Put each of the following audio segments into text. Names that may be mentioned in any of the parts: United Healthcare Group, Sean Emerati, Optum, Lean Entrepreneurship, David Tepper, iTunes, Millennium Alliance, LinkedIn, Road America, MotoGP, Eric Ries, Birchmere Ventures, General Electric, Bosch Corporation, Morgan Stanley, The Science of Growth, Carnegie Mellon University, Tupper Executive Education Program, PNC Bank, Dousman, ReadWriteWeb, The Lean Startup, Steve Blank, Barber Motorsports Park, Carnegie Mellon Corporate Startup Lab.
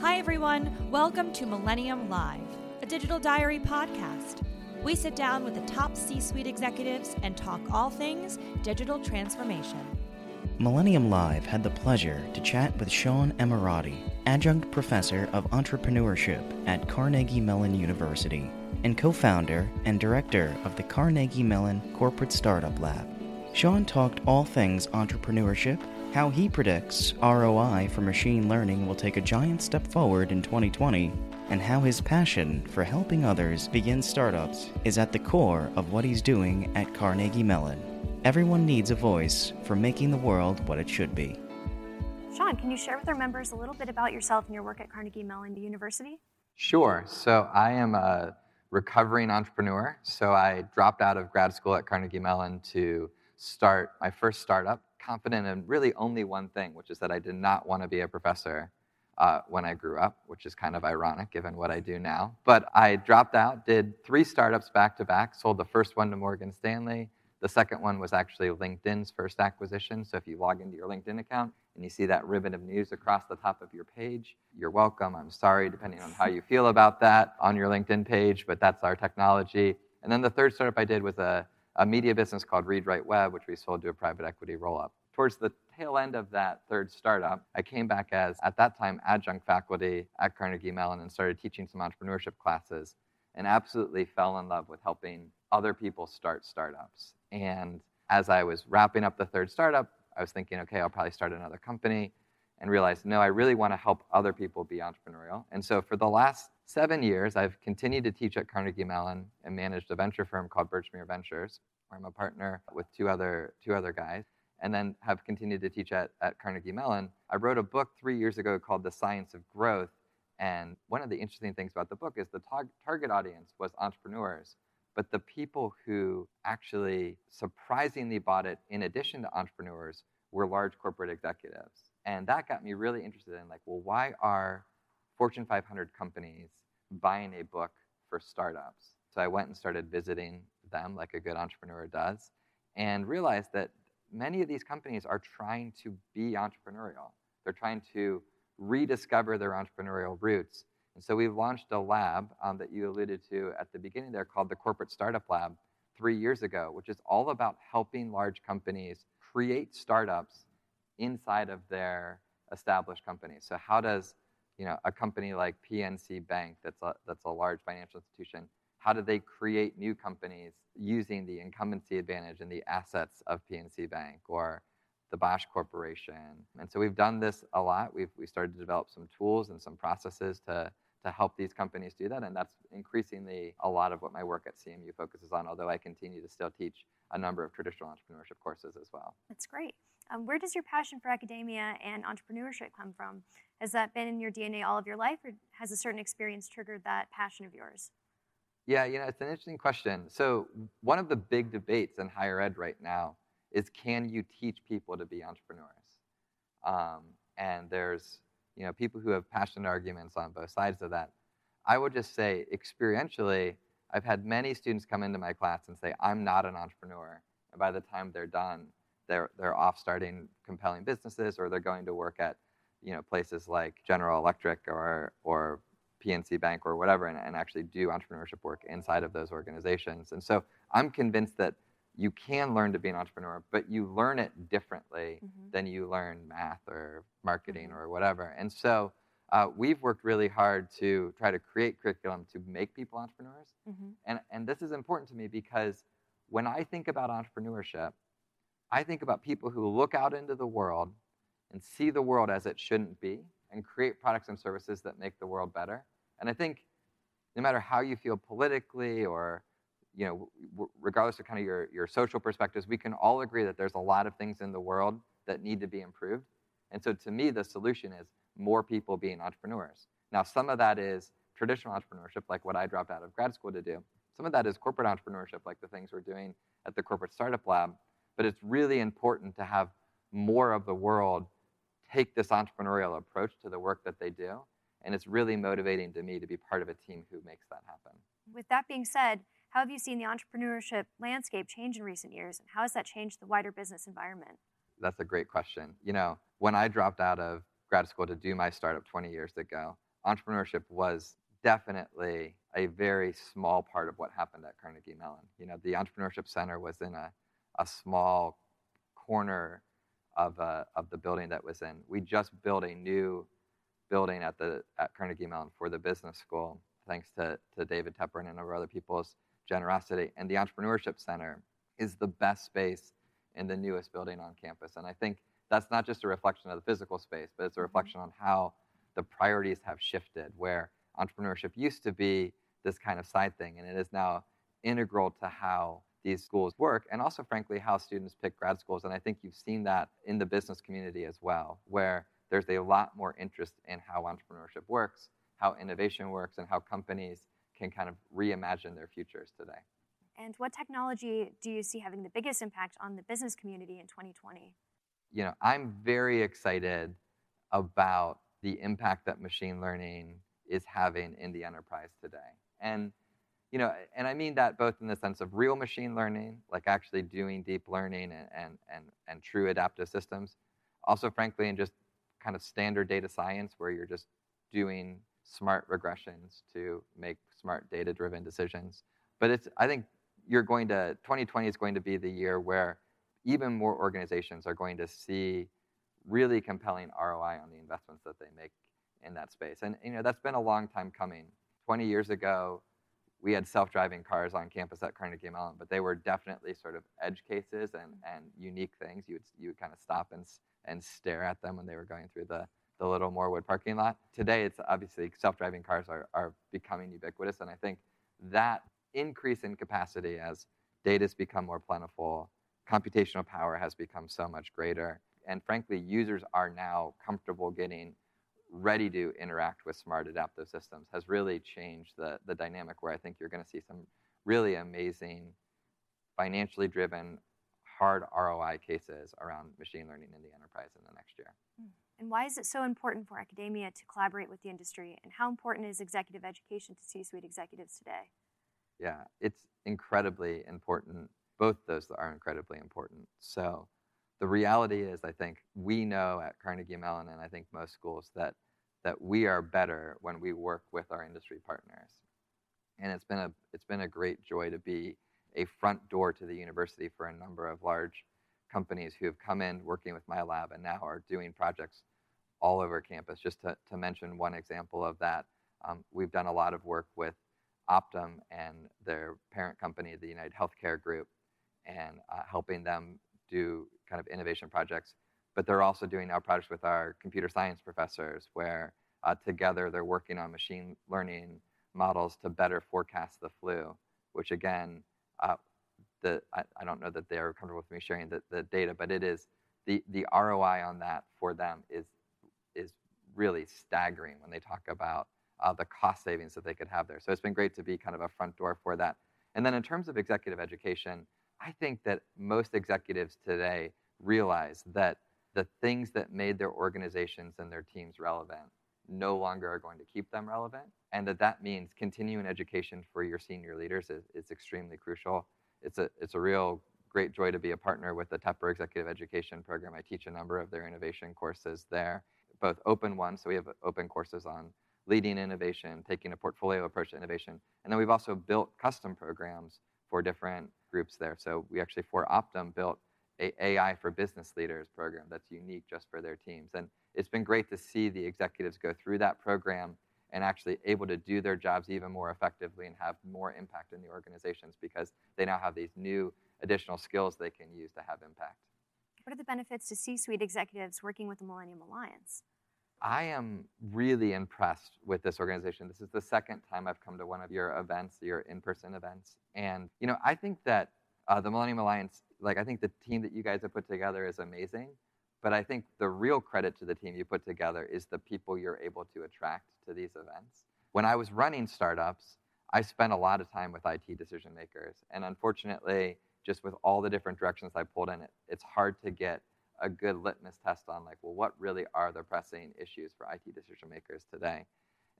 Hi everyone, welcome to Millennium Live, a digital diary podcast. We sit down with the top C-suite executives and talk all things digital transformation. Millennium Live had the pleasure to chat with Sean Emerati, adjunct professor of entrepreneurship at Carnegie Mellon University and co-founder and director of the Carnegie Mellon Corporate Startup Lab. Sean talked all things entrepreneurship, how he predicts ROI for machine learning will take a giant step forward in 2020, and how his passion for helping others begin startups is at the core of what he's doing at Carnegie Mellon. Everyone needs a voice for making the world what it should be. Sean, can you share with our members a little bit about yourself and your work at Carnegie Mellon University? Sure. So I am a recovering entrepreneur. So I dropped out of grad school at Carnegie Mellon to start my first startup, confident in really only one thing, which is that I did not want to be a professor when I grew up, which is kind of ironic given what I do now. But I dropped out, did three startups back-to-back, sold the first one to Morgan Stanley. The second one was actually LinkedIn's first acquisition. So if you log into your LinkedIn account and you see that ribbon of news across the top of your page, you're welcome, I'm sorry, depending on how you feel about that on your LinkedIn page, but that's our technology. And then the third startup I did was a media business called ReadWriteWeb, which we sold to a private equity roll-up. Towards the tail end of that third startup, I came back as, at that time, adjunct faculty at Carnegie Mellon and started teaching some entrepreneurship classes and absolutely fell in love with helping other people start startups. And as I was wrapping up the third startup, I was thinking, okay, I'll probably start another company, and realized, no, I really want to help other people be entrepreneurial. And so for the last 7 years, I've continued to teach at Carnegie Mellon and managed a venture firm called Birchmere Ventures, where I'm a partner with two other guys, and then have continued to teach at Carnegie Mellon. I wrote a book 3 years ago called The Science of Growth, and one of the interesting things about the book is the target audience was entrepreneurs, but the people who actually surprisingly bought it, in addition to entrepreneurs, were large corporate executives. And that got me really interested in, like, well, why are Fortune 500 companies buying a book for startups? So I went and started visiting them like a good entrepreneur does, and realized that many of these companies are trying to be entrepreneurial. They're trying to rediscover their entrepreneurial roots. And so we've launched a lab that you alluded to at the beginning there called the Corporate Startup Lab 3 years ago, which is all about helping large companies create startups inside of their established companies. So how does, you know, a company like PNC Bank, that's a large financial institution, how do they create new companies using the incumbency advantage and the assets of PNC Bank or the Bosch Corporation? And so we've done this a lot. We started to develop some tools and some processes to help these companies do that, and that's increasingly a lot of what my work at CMU focuses on, although I continue to still teach a number of traditional entrepreneurship courses as well. That's great. Where does your passion for academia and entrepreneurship come from? Has that been in your DNA all of your life, or has a certain experience triggered that passion of yours? Yeah, you know, it's an interesting question. So one of the big debates in higher ed right now is, can you teach people to be entrepreneurs? And there's, you know, people who have passionate arguments on both sides of that. I would just say, experientially, I've had many students come into my class and say, I'm not an entrepreneur. And by the time they're done, they're off starting compelling businesses, or they're going to work at, you know, places like General Electric or PNC Bank or whatever, and actually do entrepreneurship work inside of those organizations. And so I'm convinced that you can learn to be an entrepreneur, but you learn it differently than you learn math or marketing or whatever. And so we've worked really hard to try to create curriculum to make people entrepreneurs. And this is important to me because when I think about entrepreneurship, I think about people who look out into the world and see the world as it shouldn't be and create products and services that make the world better. And I think no matter how you feel politically or, you know, regardless of kind of your social perspectives, we can all agree that there's a lot of things in the world that need to be improved. And so to me, the solution is more people being entrepreneurs. Now, some of that is traditional entrepreneurship, like what I dropped out of grad school to do. Some of that is corporate entrepreneurship, like the things we're doing at the Corporate Startup Lab. But it's really important to have more of the world take this entrepreneurial approach to the work that they do. And it's really motivating to me to be part of a team who makes that happen. With that being said, how have you seen the entrepreneurship landscape change in recent years, and how has that changed the wider business environment? That's a great question. You know, when I dropped out of grad school to do my startup 20 years ago, entrepreneurship was definitely a very small part of what happened at Carnegie Mellon. You know, the Entrepreneurship Center was in a small corner of the building that was in. We just built a new building at Carnegie Mellon for the business school, thanks to David Tepper and a number of other people's generosity. And the Entrepreneurship Center is the best space in the newest building on campus. And I think that's not just a reflection of the physical space, but it's a reflection on how the priorities have shifted, where entrepreneurship used to be this kind of side thing, and it is now integral to how these schools work, and also, frankly, how students pick grad schools. And I think you've seen that in the business community as well, where there's a lot more interest in how entrepreneurship works, how innovation works, and how companies can kind of reimagine their futures today. And what technology do you see having the biggest impact on the business community in 2020? You know, I'm very excited about the impact that machine learning is having in the enterprise today. And, you know, and I mean that both in the sense of real machine learning, like actually doing deep learning and true adaptive systems. Also, frankly, in just kind of standard data science, where you're just doing smart regressions to make smart data-driven decisions. But it's, I think you're going to, 2020 is going to be the year where even more organizations are going to see really compelling ROI on the investments that they make in that space. And, you know, that's been a long time coming. 20 years ago, we had self-driving cars on campus at Carnegie Mellon, but they were definitely sort of edge cases and unique things. You would kind of stop and stare at them when they were going through the Little Moorwood parking lot. Today, it's obviously self-driving cars are becoming ubiquitous, and I think that increase in capacity as data's become more plentiful, computational power has become so much greater, and frankly, users are now comfortable getting ready to interact with smart adaptive systems has really changed the dynamic, where I think you're going to see some really amazing financially driven hard ROI cases around machine learning in the enterprise in the next year. And why is it so important for academia to collaborate with the industry, and how important is executive education to C-suite executives today? Yeah, it's incredibly important. Both those are incredibly important. So the reality is, I think we know at Carnegie Mellon, and I think most schools, that we are better when we work with our industry partners. And it's been a great joy to be a front door to the university for a number of large companies who have come in working with my lab and now are doing projects all over campus. Just to mention one example of that, we've done a lot of work with Optum and their parent company, the United Healthcare Group, and helping them do kind of innovation projects, but they're also doing now projects with our computer science professors, where together they're working on machine learning models to better forecast the flu, which again, I don't know that they're comfortable with me sharing the data, but it is, the ROI on that for them is really staggering when they talk about the cost savings that they could have there. So it's been great to be kind of a front door for that. And then in terms of executive education, I think that most executives today realize that the things that made their organizations and their teams relevant no longer are going to keep them relevant, and that means continuing education for your senior leaders is extremely crucial. It's a real great joy to be a partner with the Tupper Executive Education Program. I teach a number of their innovation courses there, both open ones, so we have open courses on leading innovation, taking a portfolio approach to innovation, and then we've also built custom programs for different groups there. So we actually, for Optum, built a AI for business leaders program that's unique just for their teams. And it's been great to see the executives go through that program and actually able to do their jobs even more effectively and have more impact in the organizations, because they now have these new additional skills they can use to have impact. What are the benefits to C-suite executives working with the Millennium Alliance? I am really impressed with this organization. This is the second time I've come to one of your events, your in-person events. And, you know, I think that the Millennium Alliance, like, I think the team that you guys have put together is amazing, but I think the real credit to the team you put together is the people you're able to attract to these events. When I was running startups, I spent a lot of time with IT decision makers. And unfortunately, just with all the different directions I pulled in, it's hard to get a good litmus test on, like, well, what really are the pressing issues for IT decision makers today?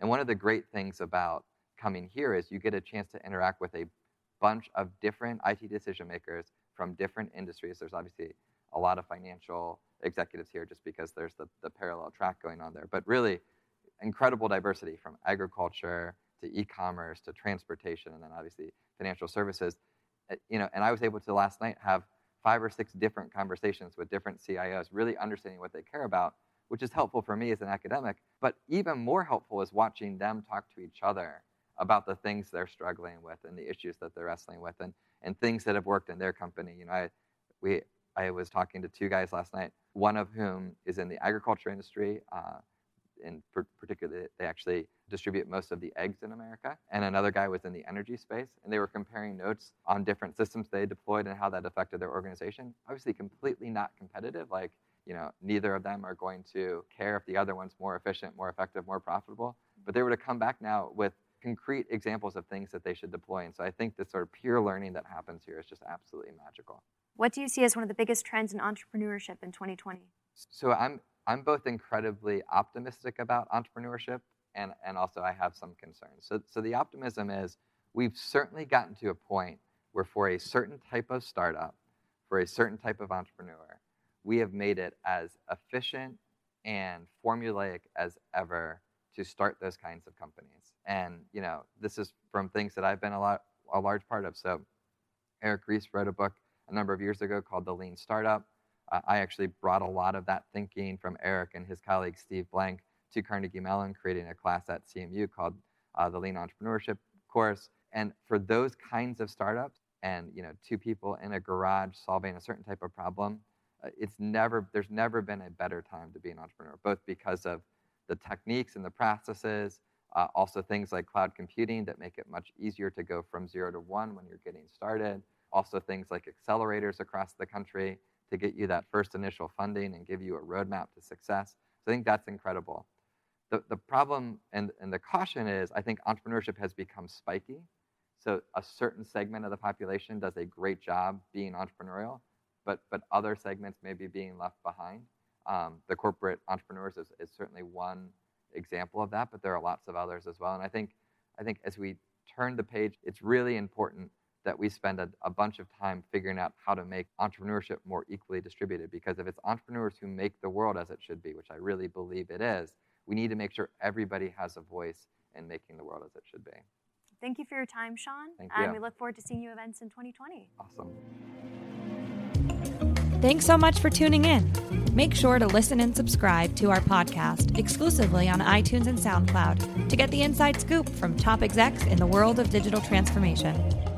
And one of the great things about coming here is you get a chance to interact with a bunch of different IT decision makers from different industries. There's obviously a lot of financial executives here just because there's the parallel track going on there. But really, incredible diversity from agriculture to e-commerce to transportation, and then obviously financial services. You know, and I was able to last night have 5 or 6 different conversations with different CIOs, really understanding what they care about, which is helpful for me as an academic, but even more helpful is watching them talk to each other about the things they're struggling with and the issues that they're wrestling with, and things that have worked in their company. You know, I was talking to 2 guys last night, one of whom is in the agriculture industry, in particular, they actually distribute most of the eggs in America, and another guy was in the energy space, and they were comparing notes on different systems they deployed and how that affected their organization. Obviously completely not competitive, like, you know, neither of them are going to care if the other one's more efficient, more effective, more profitable, but they were to come back now with concrete examples of things that they should deploy. And so I think this sort of peer learning that happens here is just absolutely magical. What do you see as one of the biggest trends in entrepreneurship in 2020? So I'm both incredibly optimistic about entrepreneurship, and also I have some concerns. So the optimism is we've certainly gotten to a point where for a certain type of startup, for a certain type of entrepreneur, we have made it as efficient and formulaic as ever to start those kinds of companies. And, you know, this is from things that I've been a large part of. So Eric Ries wrote a book a number of years ago called The Lean Startup. I actually brought a lot of that thinking from Eric and his colleague Steve Blank to Carnegie Mellon, creating a class at CMU called the Lean Entrepreneurship course. And for those kinds of startups and, you know, 2 people in a garage solving a certain type of problem, there's never been a better time to be an entrepreneur, both because of the techniques and the processes, also things like cloud computing that make it much easier to go from 0 to 1 when you're getting started, also things like accelerators across the country to get you that first initial funding and give you a roadmap to success. So I think that's incredible. The problem and the caution is I think entrepreneurship has become spiky. So a certain segment of the population does a great job being entrepreneurial, but other segments may be being left behind. The corporate entrepreneurs is certainly one example of that, but there are lots of others as well. And I think as we turn the page, it's really important that we spend a bunch of time figuring out how to make entrepreneurship more equally distributed, because if it's entrepreneurs who make the world as it should be, which I really believe it is, we need to make sure everybody has a voice in making the world as it should be. Thank you for your time, Sean. Thank you. We look forward to seeing you events in 2020. Awesome. Thanks so much for tuning in. Make sure to listen and subscribe to our podcast exclusively on iTunes and SoundCloud to get the inside scoop from top execs in the world of digital transformation.